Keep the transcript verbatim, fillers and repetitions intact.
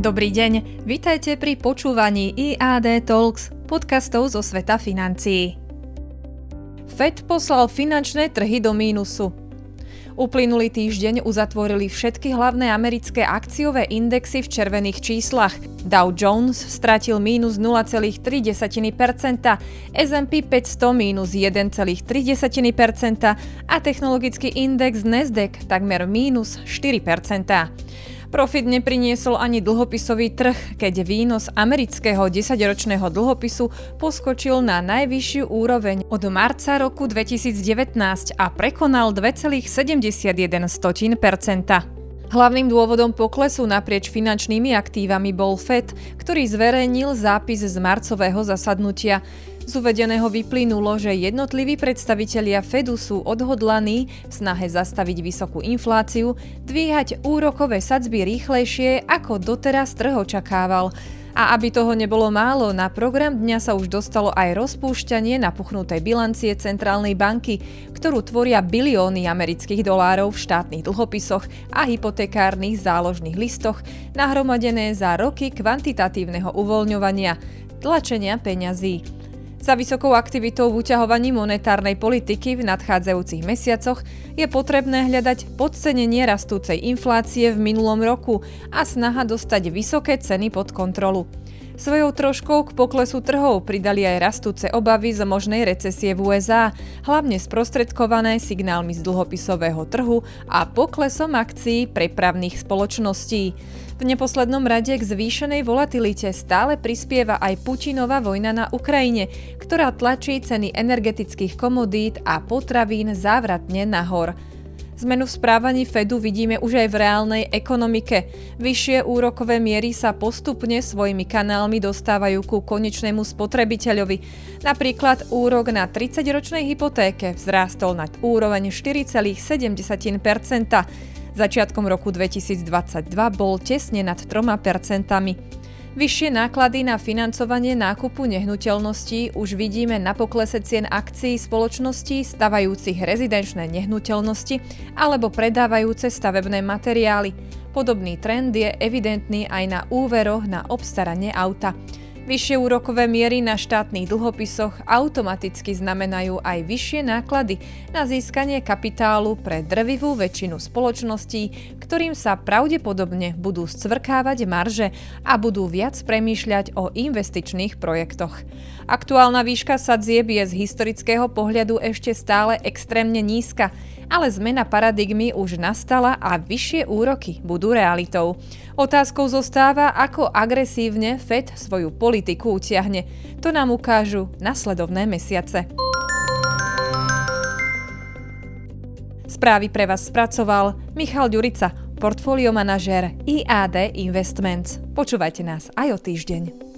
Dobrý deň, vitajte pri počúvaní í á dé Talks, podcastov zo sveta financií. Fed poslal finančné trhy do mínusu. Uplynulý týždeň uzatvorili všetky hlavné americké akciové indexy v červených číslach. Dow Jones stratil mínus nula celá tri percenta, es and pé päťsto mínus jeden celá tri percenta a technologický index NASDAQ takmer mínus štyri percentá. Profit nepriniesol ani dlhopisový trh, keď výnos amerického desaťročného dlhopisu poskočil na najvyššiu úroveň od marca roku dvetisícdevätnásť a prekonal dve celé sedemdesiatjeden percenta. Hlavným dôvodom poklesu naprieč finančnými aktívami bol Fed, ktorý zverejnil zápis z marcového zasadnutia. Z uvedeného vyplynulo, že jednotliví predstavitelia Fedu sú odhodlaní v snahe zastaviť vysokú infláciu, dvíhať úrokové sadzby rýchlejšie, ako doteraz trh očakával. A aby toho nebolo málo, na program dňa sa už dostalo aj rozpúšťanie napuchnutej bilancie centrálnej banky, ktorú tvoria bilióny amerických dolárov v štátnych dlhopisoch a hypotekárnych záložných listoch, nahromadené za roky kvantitatívneho uvoľňovania, tlačenia peňazí. Za vysokou aktivitou v uťahovaní monetárnej politiky v nadchádzajúcich mesiacoch je potrebné hľadať podcenenie rastúcej inflácie v minulom roku a snaha dostať vysoké ceny pod kontrolu. Svojou troškou k poklesu trhov pridali aj rastúce obavy z možnej recesie v ú es á, hlavne sprostredkované signálmi z dlhopisového trhu a poklesom akcií prepravných spoločností. V neposlednom rade k zvýšenej volatilite stále prispieva aj Putinova vojna na Ukrajine, ktorá tlačí ceny energetických komodít a potravín závratne nahor. Zmenu v správaní Fedu vidíme už aj v reálnej ekonomike. Vyššie úrokové miery sa postupne svojimi kanálmi dostávajú ku konečnému spotrebiteľovi. Napríklad úrok na tridsaťročnej hypotéke vzrástol nad úroveň štyri celé sedem percenta. Začiatkom roku dvetisícdvadsaťdva bol tesne nad tri percentá. Vyššie náklady na financovanie nákupu nehnuteľností už vidíme na poklese cien akcií spoločností stavajúcich rezidenčné nehnuteľnosti alebo predávajúce stavebné materiály. Podobný trend je evidentný aj na úveroch na obstaranie auta. Vyššie úrokové miery na štátnych dlhopisoch automaticky znamenajú aj vyššie náklady na získanie kapitálu pre drvivú väčšinu spoločností, ktorým sa pravdepodobne budú scvrkávať marže a budú viac premýšľať o investičných projektoch. Aktuálna výška sadzieb je z historického pohľadu ešte stále extrémne nízka, ale zmena paradigmy už nastala a vyššie úroky budú realitou. Otázkou zostáva, ako agresívne Fed svoju politiku utiahne. To nám ukážu nasledovné mesiace. Správy pre vás spracoval Michal Ďurica, portfólio manažér í á dé Investments. Počúvajte nás aj o týždeň.